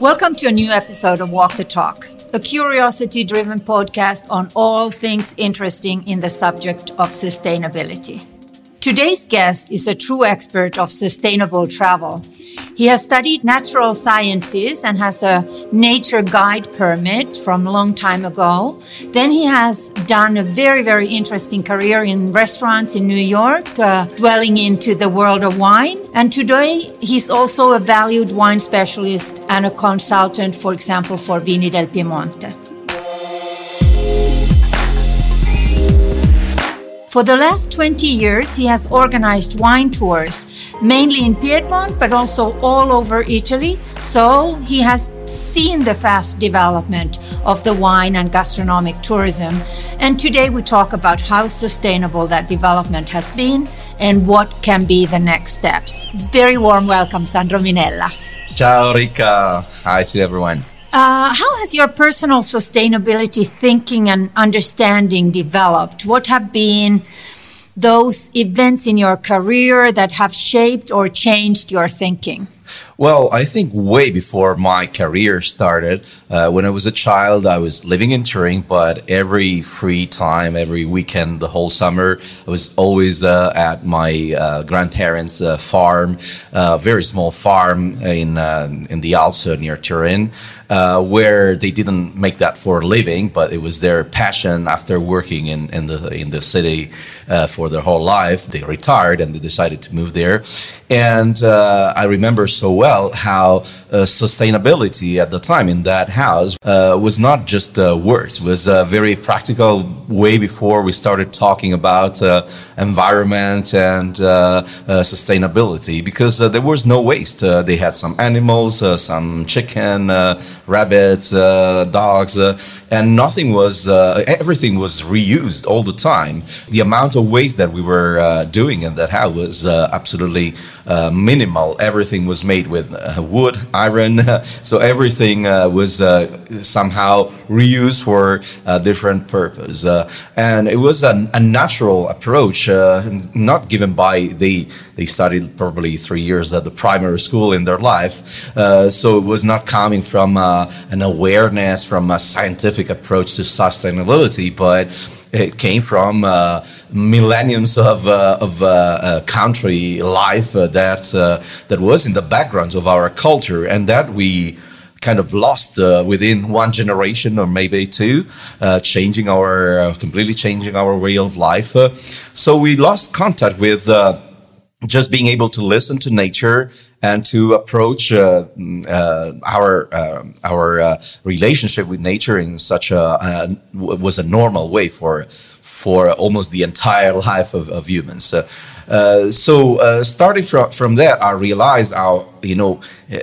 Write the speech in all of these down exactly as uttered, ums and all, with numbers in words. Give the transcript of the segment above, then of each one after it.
Welcome to a new episode of Walk the Talk, a curiosity-driven podcast on all things interesting in the subject of sustainability. Today's guest is a true expert of sustainable travel. He has studied natural sciences and has a nature guide permit from a long time ago. Then he has done a very, very interesting career in restaurants in New York, uh, dwelling into the world of wine. And today he's also a valued wine specialist and a consultant, for example, for Vini del Piemonte. For the last twenty years, he has organized wine tours, mainly in Piedmont, but also all over Italy. So he has seen the fast development of the wine and gastronomic tourism. And today we talk about how sustainable that development has been and what can be the next steps. Very warm welcome, Sandro Minella. Ciao, Ricca. Hi to everyone. Uh, how has your personal sustainability thinking and understanding developed? What have been those events in your career that have shaped or changed your thinking? Well, I think way before my career started, uh, when I was a child, I was living in Turin, but every free time, every weekend, the whole summer, I was always uh, at my uh, grandparents' uh, farm, a uh, very small farm in uh, in the Alto near Turin, uh, where they didn't make that for a living, but it was their passion. After working in, in the in the city uh, for their whole life, they retired and they decided to move there. And uh, I remember so well how uh, sustainability at the time in that house uh, was not just uh, words, it was uh, very practical. Way before we started talking about uh, environment and uh, uh, sustainability, because uh, there was no waste. Uh, they had some animals, uh, some chicken, uh, rabbits, uh, dogs, uh, and nothing was, uh, everything was reused all the time. The amount of waste that we were uh, doing in that house was uh, absolutely uh, minimal. Everything was made with uh, wood, iron, so everything uh, was uh, somehow reused for a different purpose. Uh, and it was an, a natural approach, uh, not given by the They studied probably three years at the primary school in their life. Uh, so it was not coming from uh, an awareness, from a scientific approach to sustainability, but it came from uh, millenniums of, uh, of uh, uh, country life uh, that, uh, that was in the background of our culture, and that we kind of lost uh, within one generation or maybe two, uh, changing our, uh, completely changing our way of life. Uh, so we lost contact with uh, just being able to listen to nature and to approach uh, uh, our uh, our uh, relationship with nature in such a uh, was a normal way for for almost the entire life of, of humans. Uh, uh, so uh, starting from from that, I realized how, you know,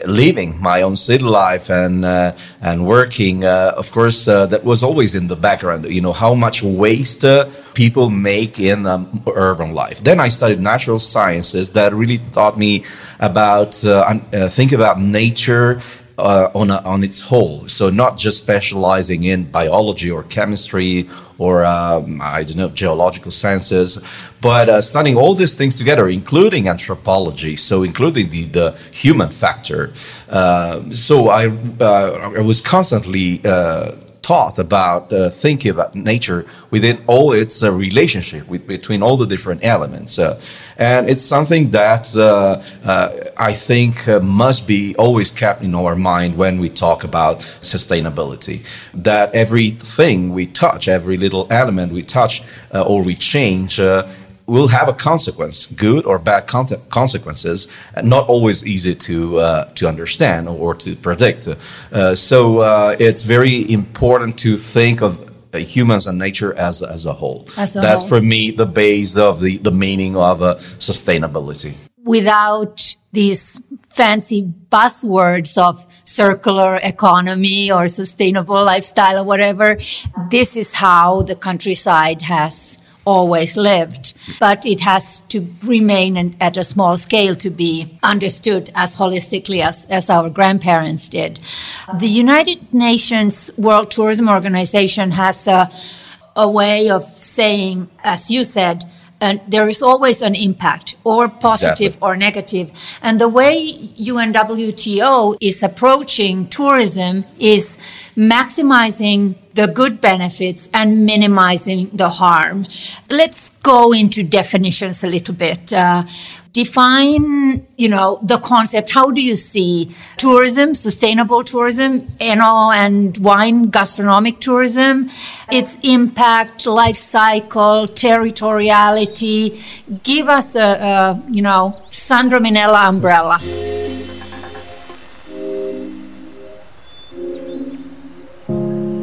living my own city life and uh, and working, uh, of course, uh, that was always in the background. You know, how much waste uh, people make in um, urban life. Then I studied natural sciences that really taught me about uh, uh, think about nature uh, on a, on its whole. So not just specializing in biology or chemistry or um, I don't know, geological sciences, but uh, studying all these things together, including anthropology, so including the, the human factor. Uh, so I, uh, I was constantly uh, taught about uh, thinking about nature within all its uh, relationship with, between all the different elements. Uh, and it's something that uh, uh, I think uh, must be always kept in our mind when we talk about sustainability, that everything we touch, every little element we touch uh, or we change uh, will have a consequence, good or bad con- consequences, and not always easy to uh, to understand or to predict. Uh, so uh, it's very important to think of humans and nature as as a whole. As a That's whole. For me the base of the, the meaning of uh, sustainability. Without these fancy buzzwords of circular economy or sustainable lifestyle or whatever, this is how the countryside has always lived, but it has to remain an, at a small scale to be understood as holistically as, as our grandparents did. The United Nations World Tourism Organization has a, a way of saying, as you said, and there is always an impact, or positive exactly. or negative. And the way U N W T O is approaching tourism is maximizing the good benefits and minimizing the harm. Let's go into definitions a little bit. Uh, define, you know, the concept. How do you see tourism, sustainable tourism, eno and wine gastronomic tourism, its impact, life cycle, territoriality? Give us a, a you know, Sandro Minella umbrella.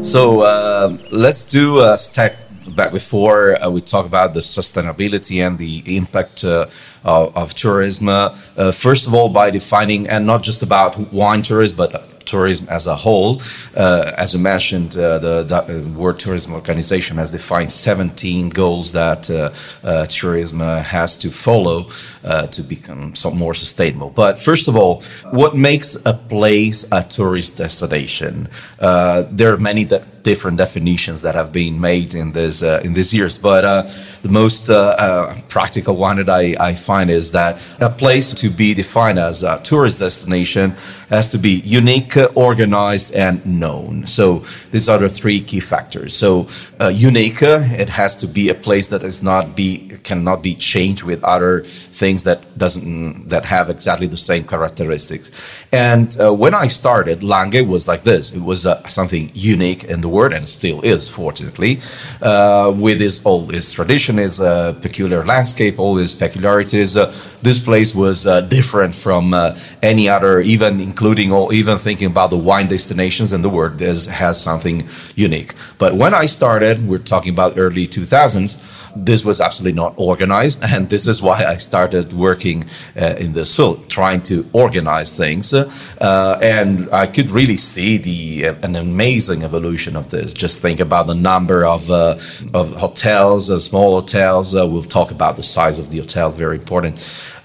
So uh, let's do a step back before uh, we talk about the sustainability and the impact uh, of, of tourism. Uh, first of all, by defining, and not just about wine tourism, but tourism as a whole. Uh, as you mentioned, uh, the World Tourism Organization has defined seventeen goals that uh, uh, tourism uh, has to follow uh, to become some more sustainable. But first of all, what makes a place a tourist destination? Uh, there are many de- different definitions that have been made in this uh, in these years, but uh, the most uh, uh, practical one that I, I find is that a place to be defined as a tourist destination has to be unique, organized, and known. So these are the three key factors. So uh, unique, it has to be a place that is not be cannot be changed with other things that doesn't that have exactly the same characteristics. And uh, when I started, Langhe was like this. It was uh, something unique in the world, and still is, fortunately, uh, with its all its tradition, its uh, peculiar landscape, all its peculiarities. Uh, this place was uh, different from uh, any other, even including or even thinking about the wine destinations in the world. This has something unique. But when I started, we're talking about early two thousands, this was absolutely not organized, and this is why I started working uh, in this field, trying to organize things, uh, and I could really see the uh, an amazing evolution of this. Just think about the number of uh, of hotels, uh, small hotels. Uh, we'll talk about the size of the hotel, very important.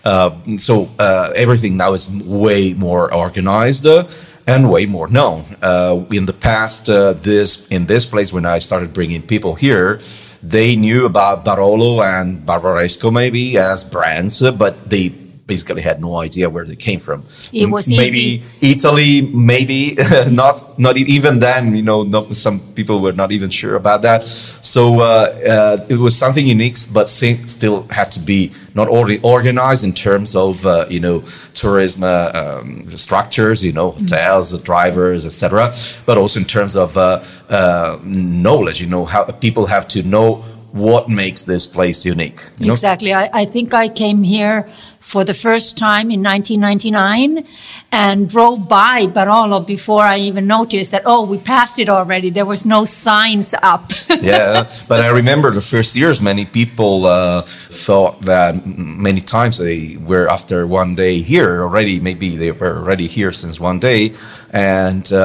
Uh, so uh, everything now is way more organized. Uh, And way more known. Uh, in the past, uh, this in this place, when I started bringing people here, they knew about Barolo and Barbaresco maybe as brands, but they basically had no idea where they came from. It was maybe easy. Italy, maybe not. Not even then, you know, not, some people were not even sure about that. So uh, uh, it was something unique, but still had to be not already organized in terms of uh, you know tourism uh, um, structures, you know hotels, mm-hmm. drivers, et cetera. But also in terms of uh, uh, knowledge, you know how people have to know what makes this place unique. You know? Exactly. I, I think I came here for the first time in nineteen ninety-nine and drove by Barolo before I even noticed that, oh, we passed it already. There was no signs up. Yeah, but I remember the first years, many people uh, thought that many times they were after one day here already, maybe they were already here since one day, and uh,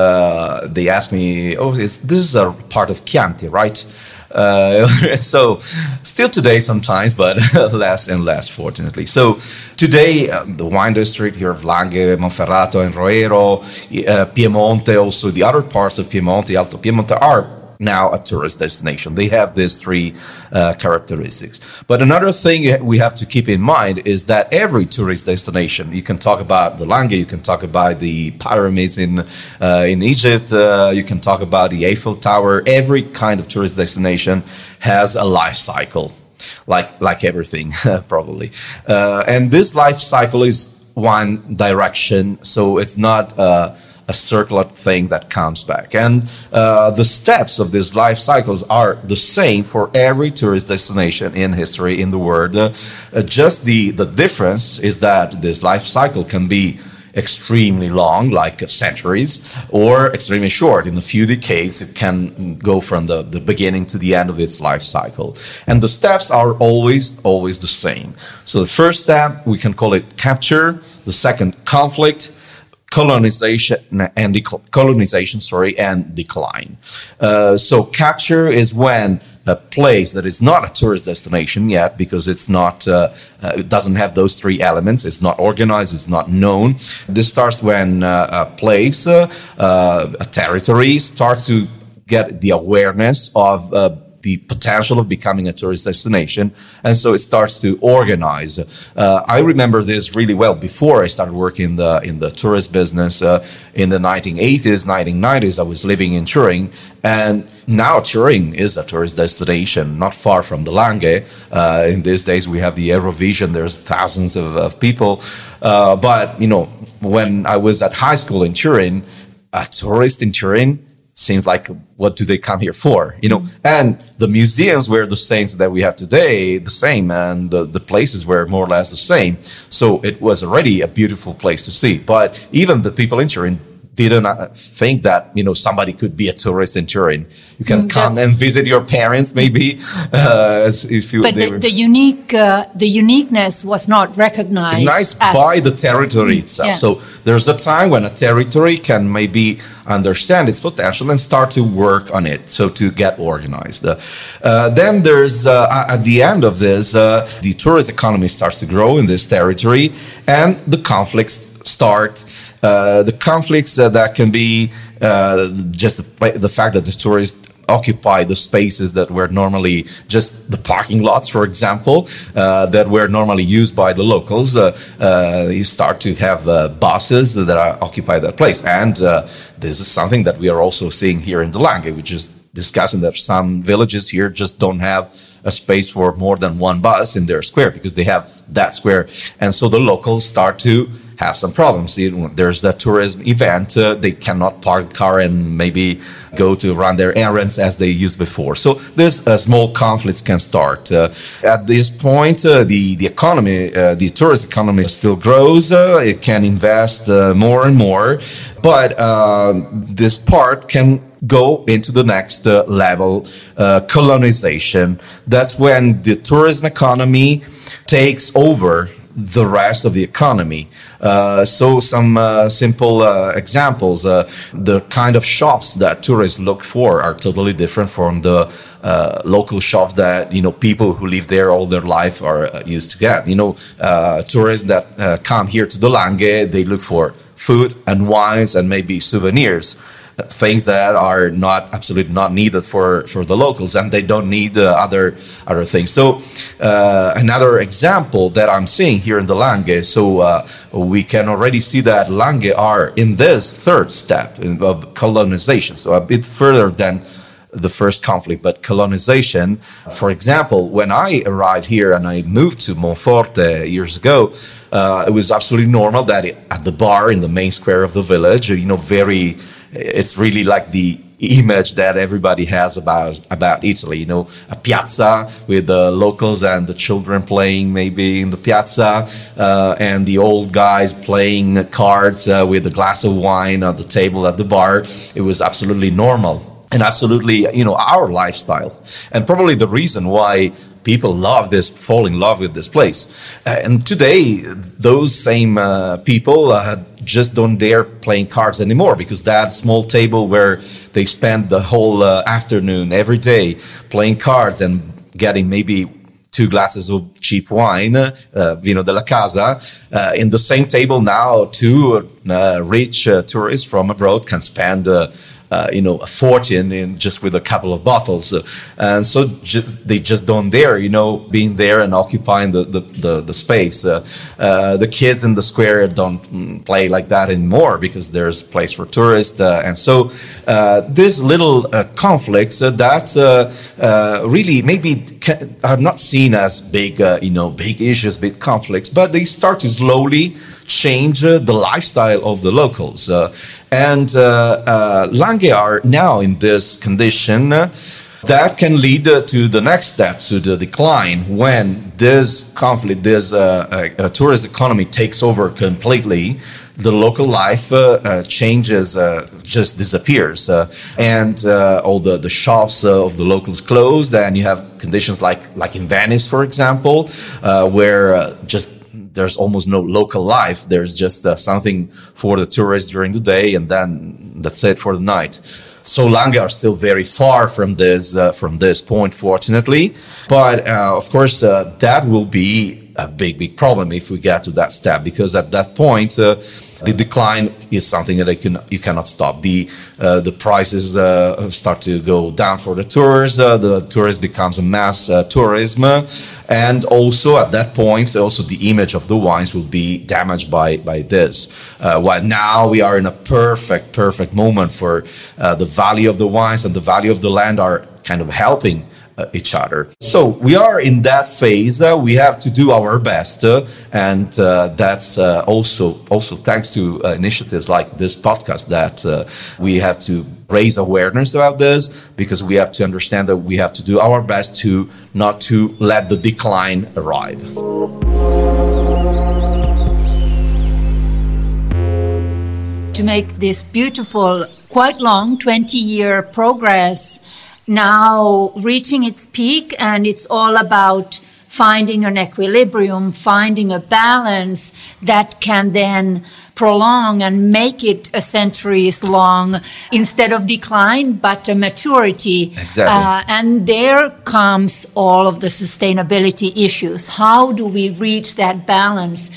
they asked me, oh, is, this is a part of Chianti, right? Uh, so still today sometimes, but less and less, fortunately. So today, uh, the wine district here of Langhe, Monferrato and Roero, uh, Piemonte, also the other parts of Piemonte, Alto Piemonte, are now a tourist destination. They have these three uh, characteristics. But another thing we have to keep in mind is that every tourist destination, you can talk about the Langhe, you can talk about the pyramids in uh, in Egypt, uh, you can talk about the Eiffel Tower. Every kind of tourist destination has a life cycle, like like everything probably. Uh, and this life cycle is one direction, so it's not Uh, a circular thing that comes back. And uh, the steps of these life cycles are the same for every tourist destination in history in the world. Uh, just the, the difference is that this life cycle can be extremely long, like centuries, or extremely short. In a few decades, it can go from the, the beginning to the end of its life cycle. And the steps are always, always the same. So the first step, we can call it capture. The second, conflict. Colonization and de- colonization, sorry, and decline. Uh, so capture is when a place that is not a tourist destination yet, because it's not, uh, uh, it doesn't have those three elements. It's not organized. It's not known. This starts when uh, a place, uh, uh, a territory, starts to get the awareness of Uh, the potential of becoming a tourist destination. And so it starts to organize. Uh, I remember this really well before I started working in the, in the tourist business. Uh, in the nineteen eighties, nineteen nineties, I was living in Turin. And now Turin is a tourist destination, not far from the Langhe. Uh, in these days, we have the Eurovision. There's thousands of, of people. Uh, but, you know, when I was at high school in Turin, a tourist in Turin seems like, what do they come here for? You know, and the museums were the same that we have today, the same, and the, the places were more or less the same. So it was already a beautiful place to see. But even the people in Turin didn't think that, you know, somebody could be a tourist in Turin. You can come and visit your parents, maybe. Uh, if you, but the, were, the unique, uh, the uniqueness was not recognized recognized as, by the territory itself. Yeah. So there's a time when a territory can maybe understand its potential and start to work on it, so to get organized. Uh, then there's, uh, at the end of this, uh, the tourist economy starts to grow in this territory, and the conflicts start. Uh, the conflicts uh, that can be uh, just the, the fact that the tourists occupy the spaces that were normally just the parking lots, for example, uh, that were normally used by the locals. Uh, uh, you start to have uh, buses that are, occupy that place. And uh, this is something that we are also seeing here in the Langhe, which is discussing that some villages here just don't have a space for more than one bus in their square because they have that square. And so the locals start to have some problems. There's a tourism event, uh, they cannot park the car and maybe go to run their errands as they used before. So there's uh, small conflicts can start. Uh, at this point, uh, the, the economy, uh, the tourist economy still grows. Uh, it can invest uh, more and more, but uh, this part can go into the next uh, level, uh, colonization. That's when the tourism economy takes over the rest of the economy. Uh, so some uh, simple uh, examples, uh, the kind of shops that tourists look for are totally different from the uh, local shops that, you know, people who live there all their life are uh, used to get. You know, uh, tourists that uh, come here to the Langhe, they look for food and wines and maybe souvenirs, things that are not absolutely not needed for, for the locals, and they don't need uh, other other things. So uh, another example that I'm seeing here in the Langhe, so uh, we can already see that Langhe are in this third step of colonization, so a bit further than the first conflict, but colonization. For example, when I arrived here and I moved to Monforte years ago, uh, it was absolutely normal that it, at the bar in the main square of the village, you know, very... It's really like the image that everybody has about about Italy, you know, a piazza with the locals and the children playing maybe in the piazza, uh, and the old guys playing cards uh, with a glass of wine at the table at the bar. It was absolutely normal and absolutely, you know, our lifestyle. And probably the reason why people love this, fall in love with this place. Uh, and today, those same uh, people uh, just don't dare playing cards anymore, because that small table where they spend the whole uh, afternoon every day playing cards and getting maybe two glasses of cheap wine, uh, vino della casa, uh, in the same table now, two uh, rich uh, tourists from abroad can spend uh, Uh, you know, a fortune in just with a couple of bottles. Uh, and so just, they just don't dare, you know, being there and occupying the, the, the, the space. Uh, uh, the kids in the square don't play like that anymore because there's a place for tourists. Uh, and so uh, these little uh, conflicts uh, that uh, uh, really maybe can, are not seen as big, uh, you know, big issues, big conflicts, but they start to slowly change uh, the lifestyle of the locals. Uh, and uh, uh, Langhe are now in this condition uh, that can lead uh, to the next step, to the decline, when this conflict, this uh, uh, tourist economy takes over completely. The local life uh, uh, changes, uh, just disappears. Uh, and uh, all the, the shops uh, of the locals closed, and you have conditions like, like in Venice, for example, uh, where uh, just there's almost no local life. There's just uh, something for the tourists during the day, and then that's it for the night. So Langhe are still very far from this uh, from this point, fortunately. But uh, of course, uh, that will be a big, big problem if we get to that step, because at that point, uh, The decline is something that I can, you cannot stop. The uh, the prices uh, start to go down for the tours. Uh, the tourist becomes a mass uh, tourism, and also at that point, also the image of the wines will be damaged by by this. Uh, while now we are in a perfect perfect moment for uh, the value of the wines and the value of the land are kind of helping each other. So we are in that phase. Uh, we have to do our best, uh, and uh, that's uh, also also thanks to uh, initiatives like this podcast that uh, we have to raise awareness about this, because we have to understand that we have to do our best to not to let the decline arrive. To make this beautiful, quite long twenty-year progress now reaching its peak, and it's all about finding an equilibrium, finding a balance that can then prolong and make it a centuries long instead of decline, but a maturity. Exactly. Uh, and there comes all of the sustainability issues. How do we reach that balance?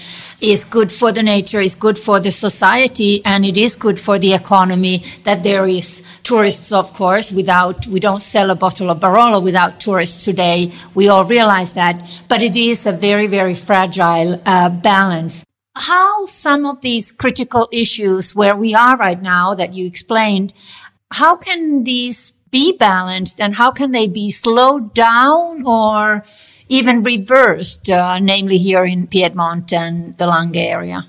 Is good for the nature, is good for the society, and it is good for the economy that there is tourists, of course. Without, we don't sell a bottle of Barolo without tourists today. We all realize that, but it is a very, very fragile uh, balance. How some of these critical issues where we are right now that you explained, how can these be balanced and how can they be slowed down or even reversed, uh, namely here in Piedmont and the Langhe area?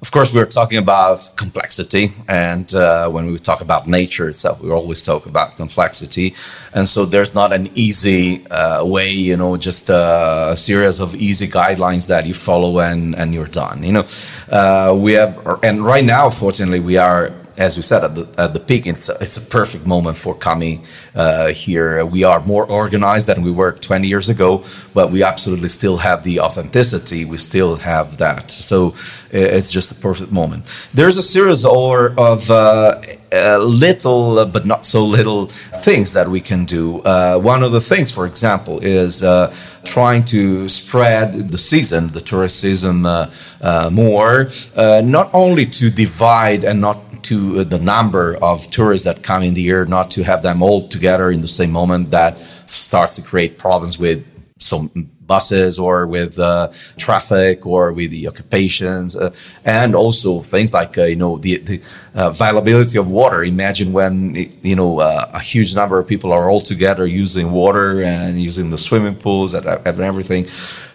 Of course, we're talking about complexity. And uh, when we talk about nature itself, we always talk about complexity. And so there's not an easy uh, way, you know, just uh, a series of easy guidelines that you follow and, and you're done. You know, uh, we have, and right now, fortunately, we are, as you said, at the, at the peak, it's a, it's a perfect moment for coming uh, here. We are more organized than we were twenty years ago, but we absolutely still have the authenticity. We still have that. So it's just a perfect moment. There's a series or of uh, uh, little, uh, but not so little things that we can do. Uh, one of the things, for example, is uh, trying to spread the season, the tourist season, uh, uh, more, uh, not only to divide and not to the number of tourists that come in the year, not to have them all together in the same moment. That starts to create problems with some buses or with uh, traffic or with the occupations, uh, and also things like, uh, you know, the, the uh, availability of water. Imagine when, you know, uh, a huge number of people are all together using water and using the swimming pools and everything.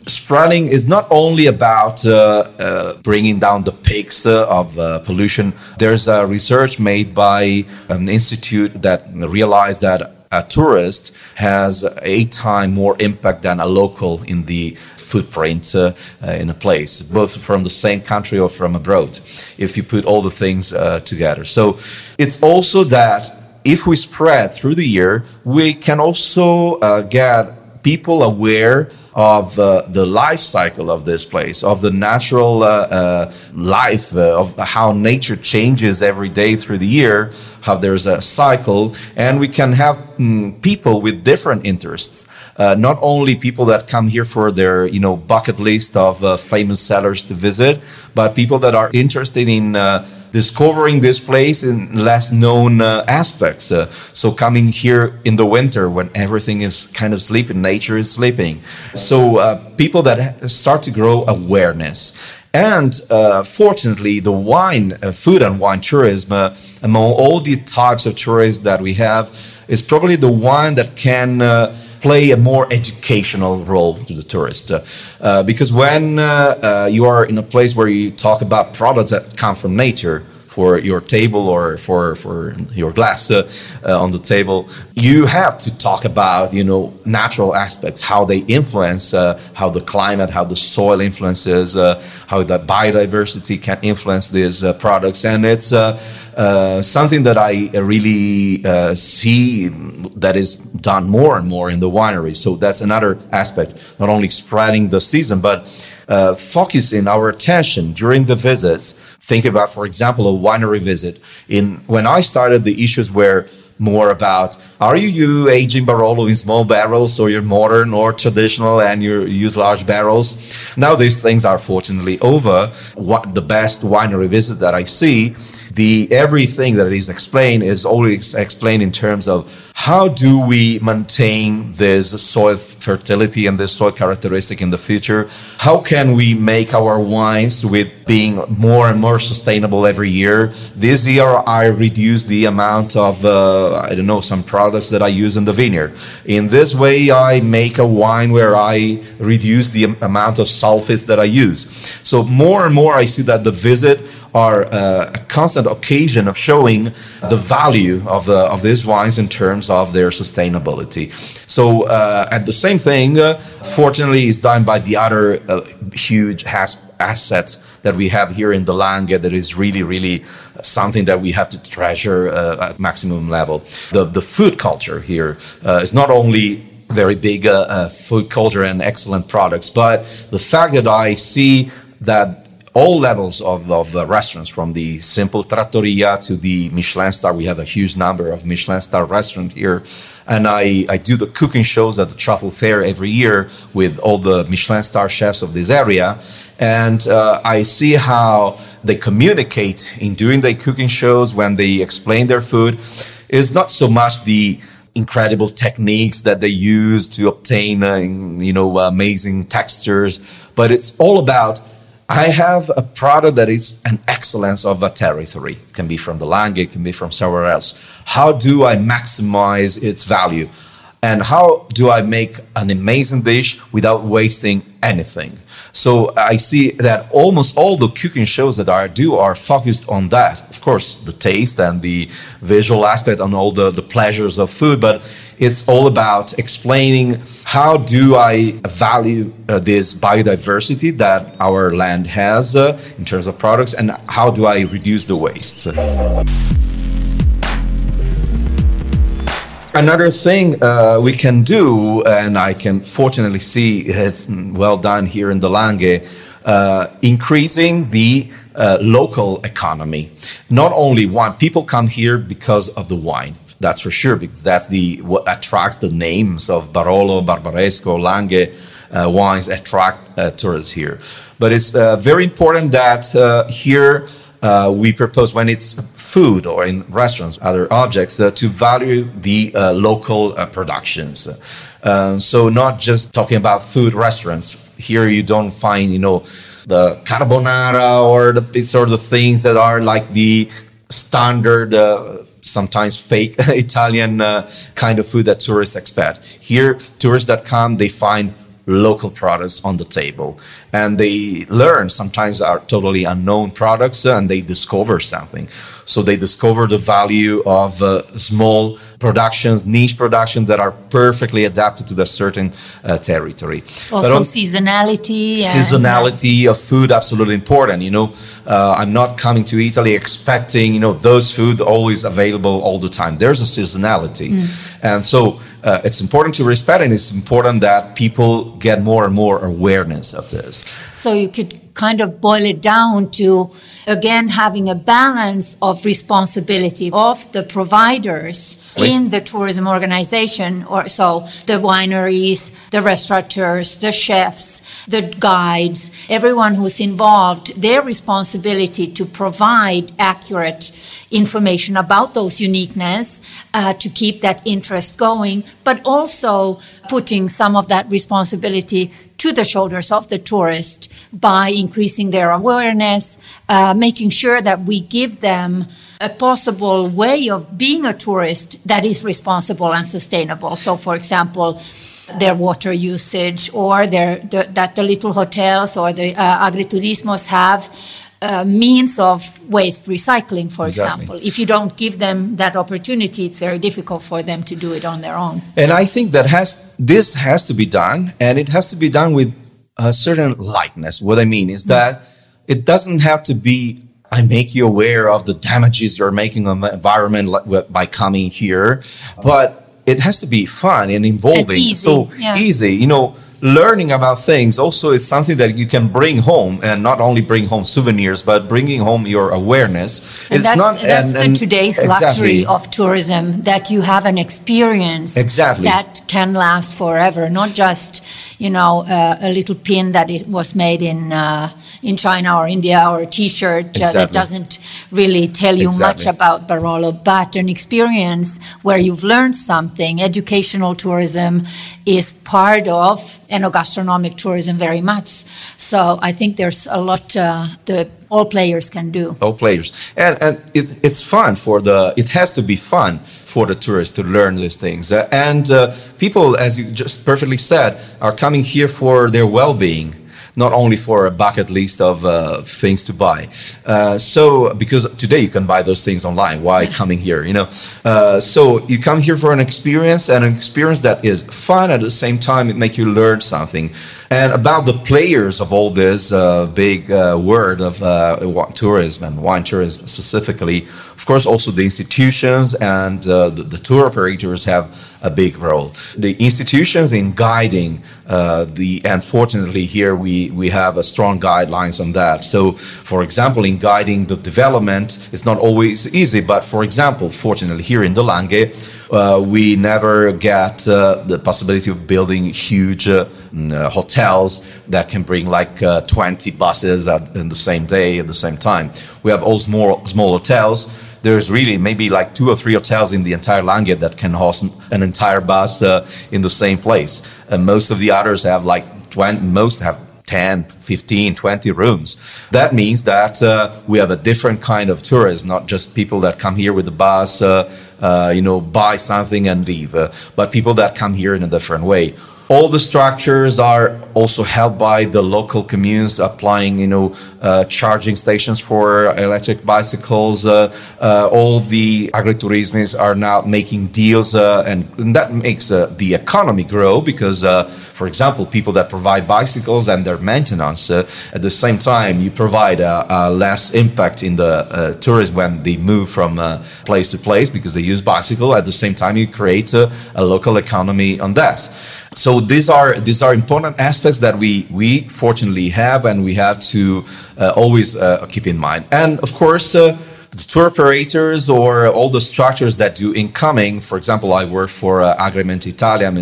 Spreading is not only about uh, uh, bringing down the peaks uh, of uh, pollution. There's a research made by an institute that realized that a tourist has eight times more impact than a local in the footprint uh, uh, in a place, both from the same country or from abroad, if you put all the things uh, together. So it's also that if we spread through the year, we can also uh, get people aware of uh, the life cycle of this place, of the natural uh, uh, life, uh, of how nature changes every day through the year, how there's a cycle, and we can have mm, people with different interests. Uh, not only people that come here for their, you know, bucket list of uh, famous sellers to visit, but people that are interested in uh, discovering this place in less known uh, aspects. Uh, so coming here in the winter when everything is kind of sleeping, nature is sleeping. So uh, people that start to grow awareness. And uh, fortunately, the wine, uh, food and wine tourism, uh, among all the types of tourism that we have, is probably the one that can uh, play a more educational role to the tourist. Uh, uh, because when uh, uh, you are in a place where you talk about products that come from nature, for your table or for, for your glass uh, uh, on the table, you have to talk about, you know, natural aspects, how they influence, uh, how the climate, how the soil influences, uh, how the biodiversity can influence these uh, products. And it's uh, uh, something that I really uh, see that is done more and more in the winery. So that's another aspect, not only spreading the season, but Uh, focusing our attention during the visits. Think about, for example, a winery visit. In when I started, the issues were more about, are you, you aging Barolo in small barrels, or you're modern or traditional and you use large barrels? Now these things are fortunately over. What the best winery visit that I see, the everything that is explained is always explained in terms of how do we maintain this soil fertility and this soil characteristic in the future? How can we make our wines with being more and more sustainable every year? This year I reduced the amount of, uh, I don't know, some products that I use in the vineyard. In this way I make a wine where I reduce the amount of sulfates that I use. So more and more I see that the visit are uh, a constant occasion of showing the value of uh, of these wines in terms of their sustainability. So, uh, and the same thing, uh, fortunately, is done by the other uh, huge has- assets that we have here in the Langhe, that is really, really something that we have to treasure uh, at maximum level. The, the food culture here uh, is not only very big uh, uh, food culture and excellent products, but the fact that I see that all levels of, of uh, restaurants, from the simple trattoria to the Michelin star. We have a huge number of Michelin star restaurants here. And I, I do the cooking shows at the Truffle Fair every year with all the Michelin star chefs of this area. And uh, I see how they communicate in doing their cooking shows when they explain their food. It's not so much the incredible techniques that they use to obtain, uh, you know, amazing textures, but it's all about, I have a product that is an excellence of a territory. It can be from the Langhe, it can be from somewhere else. How do I maximize its value? And how do I make an amazing dish without wasting anything? So I see that almost all the cooking shows that I do are focused on that. Of course, the taste and the visual aspect and all the, the pleasures of food, but it's all about explaining how do I value uh, this biodiversity that our land has uh, in terms of products, and how do I reduce the waste. Another thing uh, we can do, and I can fortunately see it's well done here in the Langhe, uh, increasing the uh, local economy. Not only wine, people come here because of the wine. That's for sure, because that's the what attracts the names of Barolo, Barbaresco, Langhe uh, wines attract uh, tourists here. But it's uh, very important that uh, here uh, we propose, when it's food or in restaurants, other objects, uh, to value the uh, local uh, productions. Uh, so not just talking about food restaurants. Here you don't find, you know, the carbonara or the pizza or the things that are like the standard, uh, sometimes fake Italian uh, kind of food that tourists expect. Here, tourists that come, they find local products on the table, and they learn sometimes are totally unknown products, and they discover something. So they discover the value of uh, small productions, niche productions that are perfectly adapted to the certain uh, territory. Also on, seasonality. Seasonality and of food, absolutely important. You know, uh, I'm not coming to Italy expecting, you know, those food always available all the time. There's a seasonality. Mm. And so uh, it's important to respect, and it's important that people get more and more awareness of this. So you could kind of boil it down to, again, having a balance of responsibility of the providers Wait. in the tourism organization, or so the wineries, the restaurateurs, the chefs, the guides, everyone who's involved, their responsibility to provide accurate information about those uniqueness, uh, to keep that interest going, but also putting some of that responsibility to the shoulders of the tourist by increasing their awareness, uh, making sure that we give them a possible way of being a tourist that is responsible and sustainable. So, for example, their water usage, or their the, that the little hotels or the uh, agriturismos have uh, means of waste recycling, for exactly. example. If you don't give them that opportunity, it's very difficult for them to do it on their own. And I think that has this has to be done, and it has to be done with a certain lightness. What I mean is mm-hmm. that it doesn't have to be, I make you aware of the damages you're making on the environment by coming here, but it has to be fun and involving. And easy. So yeah. easy, you know, learning about things also is something that you can bring home, and not only bring home souvenirs, but bringing home your awareness. And it's that's, not that's and, the and, today's exactly. luxury of tourism, that you have an experience exactly. that can last forever, not just you know uh, a little pin that it was made in uh, in China or India, or a T-shirt uh, exactly. that doesn't really tell you exactly. much about Barolo, but an experience where you've learned something. Educational tourism is part of enogastronomic tourism very much. So I think there's a lot uh, the all players can do. All players. And, and it, it's fun for the, it has to be fun for the tourists to learn these things. Uh, and uh, people, as you just perfectly said, are coming here for their well-being, not only for a bucket list of uh, things to buy. Uh, so, because today you can buy those things online, why coming here, you know? Uh, so you come here for an experience, and an experience that is fun, at the same time it makes you learn something. And about the players of all this uh, big uh, word of uh, tourism, and wine tourism specifically, of course also the institutions and uh, the, the tour operators have a big role. The institutions in guiding uh, the, and fortunately here we, we have a strong guidelines on that. So, for example, in guiding the development, it's not always easy, but for example, fortunately here in the Langhe, Uh, we never get uh, the possibility of building huge uh, uh, hotels that can bring like uh, twenty buses at, in the same day, at the same time. We have all small, small hotels. There's really maybe like two or three hotels in the entire Langhe that can host an entire bus uh, in the same place. And most of the others have like twenty, most have ten, fifteen, twenty rooms. That means that uh, we have a different kind of tourism, not just people that come here with the bus, uh, uh, you know, buy something and leave, uh, but people that come here in a different way. All the structures are also held by the local communes, applying, you know, uh, charging stations for electric bicycles. Uh, uh, all the agriturismes are now making deals, uh, and, and that makes uh, the economy grow because, uh, for example, people that provide bicycles and their maintenance, uh, at the same time, you provide a, a less impact in the uh, tourism when they move from uh, place to place because they use bicycle. At the same time, you create a, a local economy on that. So these are these are important aspects that we we fortunately have, and we have to uh, always uh, keep in mind. And of course, uh, the tour operators or all the structures that do incoming. For example, I work for uh, Agriment Italia. Uh,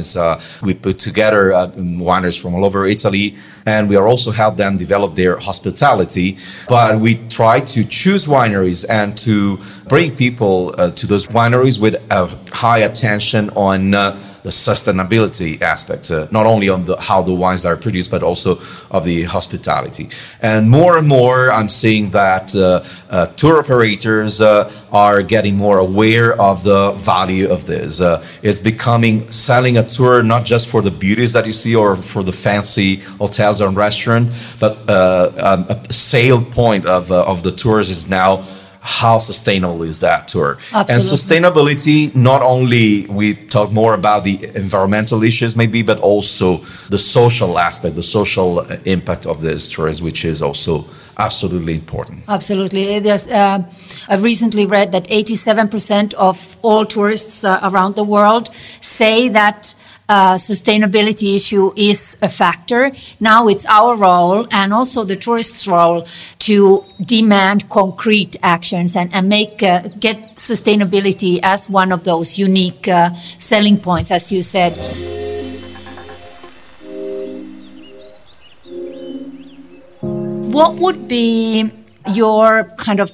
we put together uh, wineries from all over Italy, and we are also help them develop their hospitality. But we try to choose wineries and to bring people uh, to those wineries with a high attention on Uh, the sustainability aspect, uh, not only on the, how the wines are produced, but also of the hospitality. And more and more, I'm seeing that uh, uh, tour operators uh, are getting more aware of the value of this. Uh, it's becoming selling a tour, not just for the beauties that you see or for the fancy hotels and restaurants, but uh, um, a sale point of, uh, of the tours is now how sustainable is that tour? Absolutely. And sustainability, not only we talk more about the environmental issues maybe, but also the social aspect, the social impact of this tourism, which is also absolutely important. Absolutely. There's, uh, I recently read that eighty-seven percent of all tourists uh, around the world say that Uh, sustainability issue is a factor. Now it's our role, and also the tourists' role, to demand concrete actions and, and make uh, get sustainability as one of those unique uh, selling points, as you said. What would be your kind of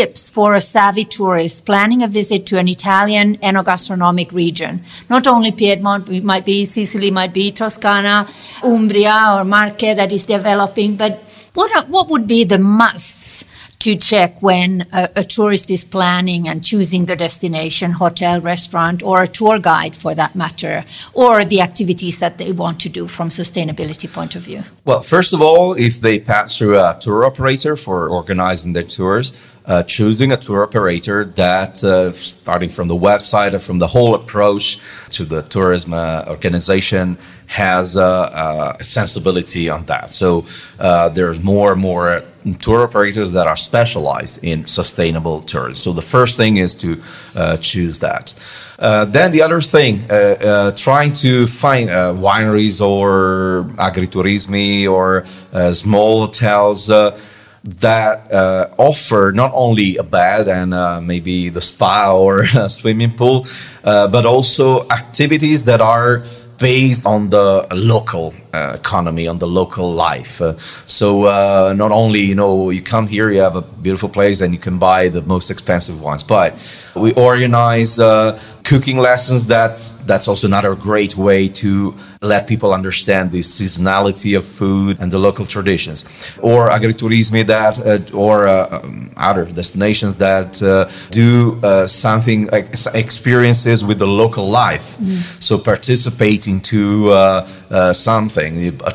tips for a savvy tourist planning a visit to an Italian enogastronomic region? Not only Piedmont, it might be Sicily, might be Toscana, Umbria or Marche that is developing, but what are, what would be the musts to check when a, a tourist is planning and choosing the destination, hotel, restaurant, or a tour guide for that matter, or the activities that they want to do from sustainability point of view? Well, first of all, if they pass through a tour operator for organizing their tours, uh, choosing a tour operator that, uh, starting from the website and from the whole approach to the tourism uh, organization, has a, a sensibility on that. So uh, there's more and more tour operators that are specialized in sustainable tourism. So the first thing is to uh, choose that. Uh, then the other thing, uh, uh, trying to find uh, wineries or agriturismi or uh, small hotels uh, that uh, offer not only a bed and uh, maybe the spa or a swimming pool, uh, but also activities that are based on the local uh, economy, on the local life. Uh, so uh, not only, you know, you come here, you have a beautiful place and you can buy the most expensive ones, but we organize uh, cooking lessons. That's, that's also another great way to let people understand the seasonality of food and the local traditions. Or agriturismi that, uh, or uh, um, other destinations that uh, do uh, something, ex- experiences with the local life. Mm. So participating to uh, uh, something,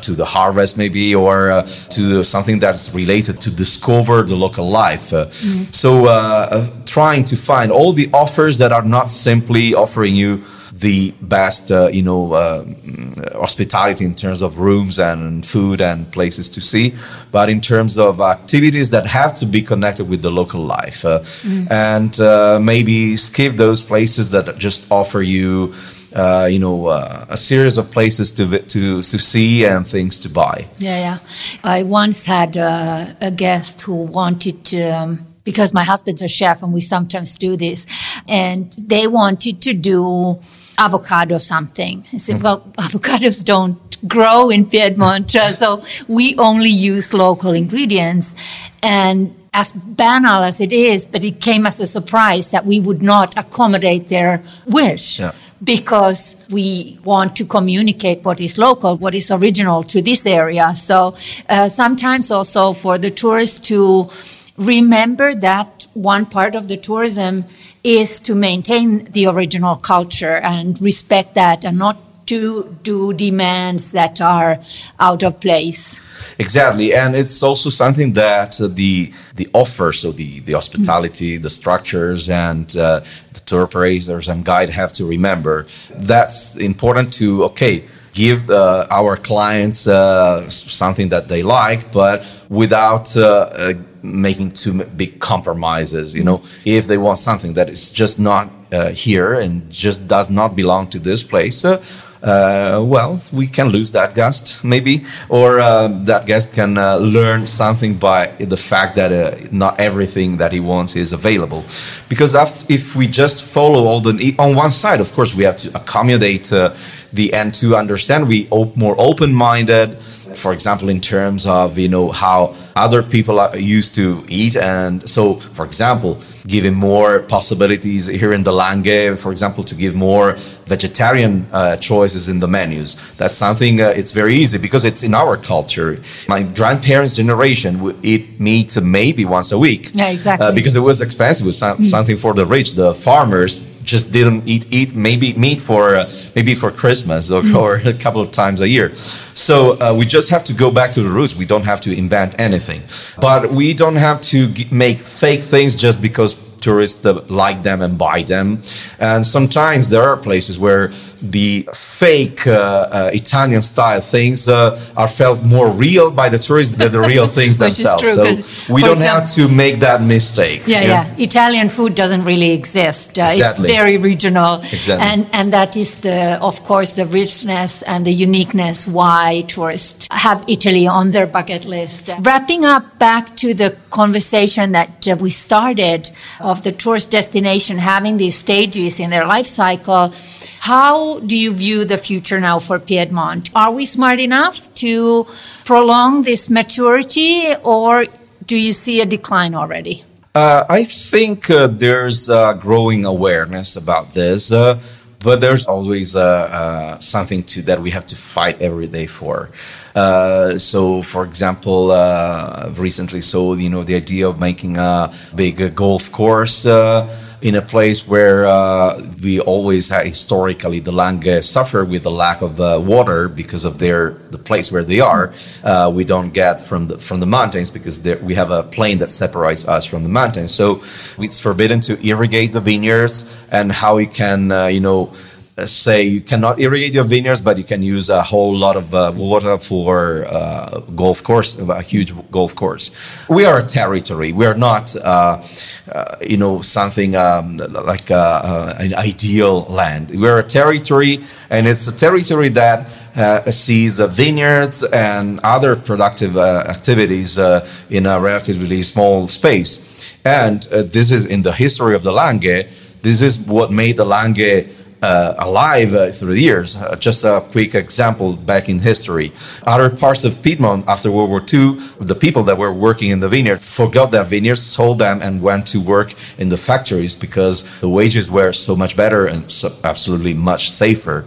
to the harvest maybe, or uh, to something that's related to discover the local life. Uh, mm. So uh, trying to find all the offers that are not simply offering you the best, uh, you know, uh, hospitality in terms of rooms and food and places to see, but in terms of activities that have to be connected with the local life. Uh, mm. And uh, maybe skip those places that just offer you, uh, you know, uh, a series of places to, to to see and things to buy. Yeah, yeah. I once had uh, a guest who wanted to... Um because my husband's a chef and we sometimes do this, and they wanted to do avocado something. I said, well, avocados don't grow in Piedmont, so we only use local ingredients. And as banal as it is, but it came as a surprise that we would not accommodate their wish. Yeah. Because we want to communicate what is local, what is original to this area. So uh, sometimes also for the tourists to... remember that one part of the tourism is to maintain the original culture and respect that and not to do demands that are out of place. Exactly. And it's also something that uh, the the offer, so the, the hospitality, mm-hmm. the structures and uh, the tour operators and guide have to remember. That's important to, okay, give uh, our clients uh, something that they like, but without... Uh, uh, making too big compromises, you know. If they want something that is just not uh, here and just does not belong to this place, uh, uh, well, we can lose that guest maybe, or uh, that guest can uh, learn something by the fact that uh, not everything that he wants is available. Because if we just follow all the on one side, of course, we have to accommodate uh, the end to understand. We op- more open-minded. For example, in terms of, you know, how other people are used to eat. And so, for example, giving more possibilities here in the Langhe, for example, to give more vegetarian uh, choices in the menus. That's something, uh, it's very easy because it's in our culture. My grandparents' generation would eat meat maybe once a week. Yeah, exactly. Uh, because it was expensive. It was some, mm. something for the rich, the farmers. Just didn't eat eat maybe meat for uh, maybe for Christmas or, mm. or a couple of times a year. So uh, we just have to go back to the roots. We don't have to invent anything, but we don't have to g- make fake things just because tourists uh, like them and buy them. And sometimes there are places where the fake uh, uh, Italian style things uh, are felt more real by the tourists than the real things themselves. True, so we don't example, have to make that mistake. Yeah, yeah, yeah. Italian food doesn't really exist. Uh, exactly. It's very regional. Exactly. And and that is the, of course, the richness and the uniqueness why tourists have Italy on their bucket list. Uh, wrapping up back to the conversation that uh, we started of the tourist destination having these stages in their life cycle. How do you view the future now for Piedmont? Are we smart enough to prolong this maturity, or do you see a decline already? Uh, I think uh, there's uh, growing awareness about this, uh, but there's always uh, uh, something to, that we have to fight every day for. Uh, so, for example, uh, recently, so you know, the idea of making a big uh, golf course. Uh, in a place where uh, we always uh, historically the Langhe suffer with the lack of uh, water because of their the place where they are. Uh, we don't get from the, from the mountains because there, we have a plain that separates us from the mountains. So it's forbidden to irrigate the vineyards, and how we can uh, you know. Say you cannot irrigate your vineyards, but you can use a whole lot of uh, water for uh, golf course, a huge golf course. We are a territory. We are not, uh, uh, you know, something um, like uh, uh, an ideal land. We are a territory, and it's a territory that uh, sees uh, vineyards and other productive uh, activities uh, in a relatively small space. And uh, this is in the history of the Langhe. This is what made the Langhe Uh, alive uh, through the years. Uh, just a quick example back in history. Other parts of Piedmont after World War Two, the people that were working in the vineyard forgot their vineyards, sold them, and went to work in the factories because the wages were so much better and so absolutely much safer.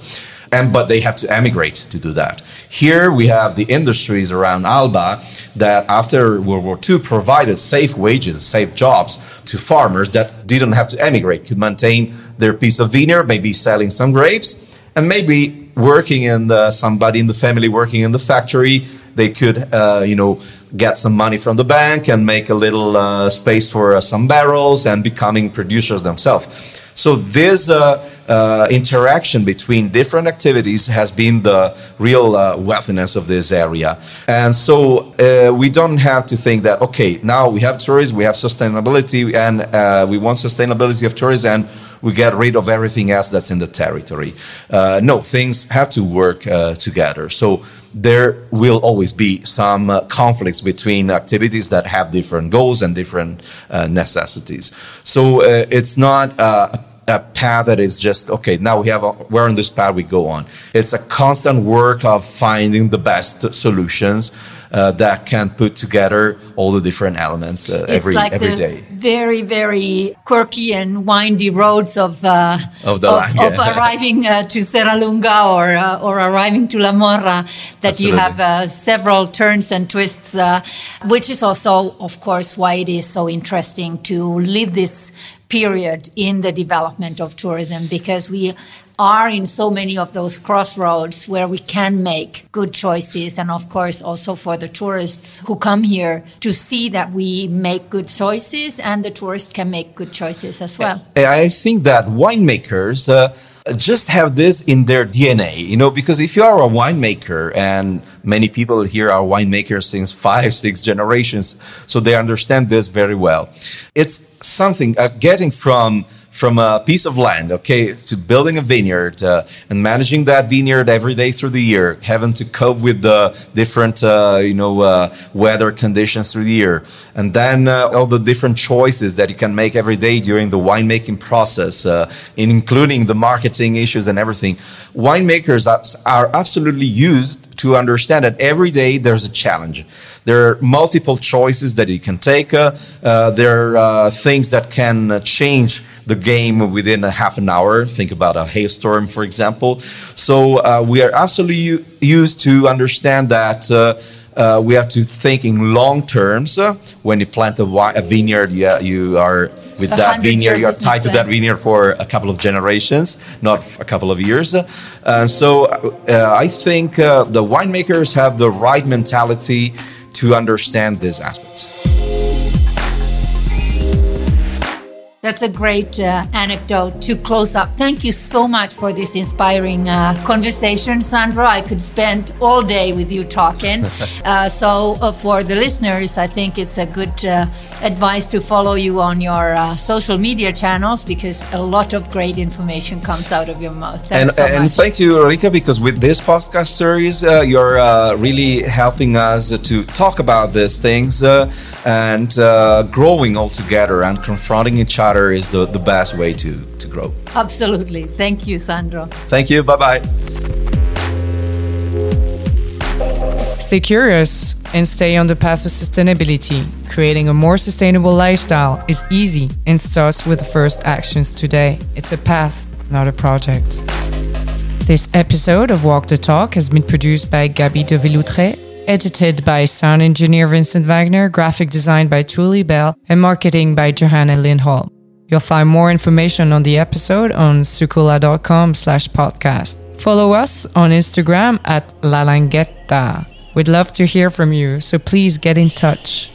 And but they have to emigrate to do that. Here we have the industries around Alba that after World War Two provided safe wages, safe jobs to farmers that didn't have to emigrate, could maintain their piece of vineyard, maybe selling some grapes, and maybe working in the, somebody in the family working in the factory. They could, uh, you know, get some money from the bank and make a little uh, space for uh, some barrels and becoming producers themselves. So this uh, uh, interaction between different activities has been the real uh, wealthiness of this area. And so uh, we don't have to think that, okay, now we have tourism, we have sustainability, and uh, we want sustainability of tourism, and we get rid of everything else that's in the territory. Uh, no, things have to work uh, together. So there will always be some uh, conflicts between activities that have different goals and different uh, necessities. So uh, it's not uh, a path that is just, okay, now we have a, we're on this path, we go on. It's a constant work of finding the best solutions uh, that can put together all the different elements uh, every, like every the- day. Very, very quirky and windy roads of uh, of, the of, of arriving uh, to Serralunga or uh, or arriving to La Morra. That Absolutely. You have uh, several turns and twists, uh, which is also, of course, why it is so interesting to live this period in the development of tourism, because we are in so many of those crossroads where we can make good choices. And of course, also for the tourists who come here to see that we make good choices, and the tourists can make good choices as well. I think that winemakers uh, just have this in their D N A, you know, because if you are a winemaker, and many people here are winemakers since five, six generations, so they understand this very well. It's something uh, getting from From a piece of land, okay, to building a vineyard uh, and managing that vineyard every day through the year, having to cope with the different, uh, you know, uh, weather conditions through the year, and then uh, all the different choices that you can make every day during the winemaking process, uh, including the marketing issues and everything. Winemakers are absolutely used to understand that every day there's a challenge. There are multiple choices that you can take. Uh, uh, there are uh, things that can uh, change the game within a half an hour. Think about a hailstorm, for example. So uh, we are absolutely u- used to understand that uh, uh, we have to think in long terms. Uh, when you plant a, wine, a vineyard, you, you are with that vineyard, you are tied to that vineyard for a couple of generations, not a couple of years. Uh, so uh, I think uh, the winemakers have the right mentality to understand these aspects. That's a great uh, anecdote to close up. Thank you so much for this inspiring uh, conversation, Sandro. I could spend all day with you talking. uh, so uh, for the listeners, I think it's a good uh, advice to follow you on your uh, social media channels, because a lot of great information comes out of your mouth. Thanks and so and thank you, Rika, because with this podcast series, uh, you're uh, really helping us to talk about these things uh, and uh, growing all together and confronting each other is the, the best way to, to grow. Absolutely. Thank you, Sandro. Thank you. Bye-bye. Stay curious and stay on the path of sustainability. Creating a more sustainable lifestyle is easy and starts with the first actions today. It's a path, not a project. This episode of Walk the Talk has been produced by Gabi de Villoutre, edited by sound engineer Vincent Wagner, graphic design by Julie Bell, and marketing by Johanna Lindholm. You'll find more information on the episode on sucola dot com slash podcast. Follow us on Instagram at La Langhetta. We'd love to hear from you, so please get in touch.